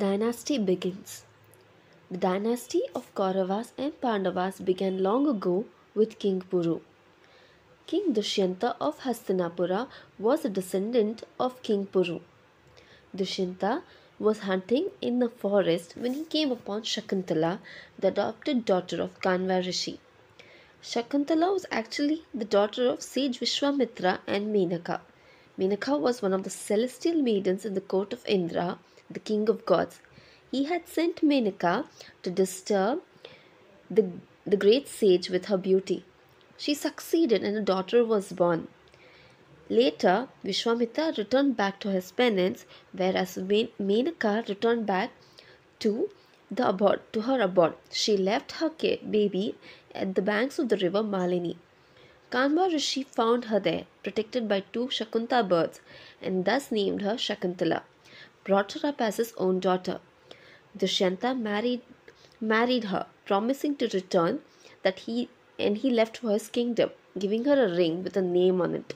dynasty begins. The dynasty of Kauravas and Pandavas began long ago with King Puru. King Dushyanta of Hastinapura was a descendant of King Puru. Dushyanta was hunting in the forest when he came upon Shakuntala, the adopted daughter of Kanva Rishi. Shakuntala was actually the daughter of Sage Vishwamitra and Menaka. Menaka was one of the celestial maidens in the court of Indra, the king of gods. He had sent Menaka to disturb the great sage with her beauty. She succeeded and a daughter was born. Later, Vishwamitra returned back to his penance, whereas Menaka returned back to her abode. She left her baby at the banks of the river Malini. Kanva Rishi found her there, protected by two Shakuntala birds, and thus named her Shakuntala, brought her up as his own daughter. Dushyanta married her, promising to return, and he left for his kingdom, giving her a ring with a name on it.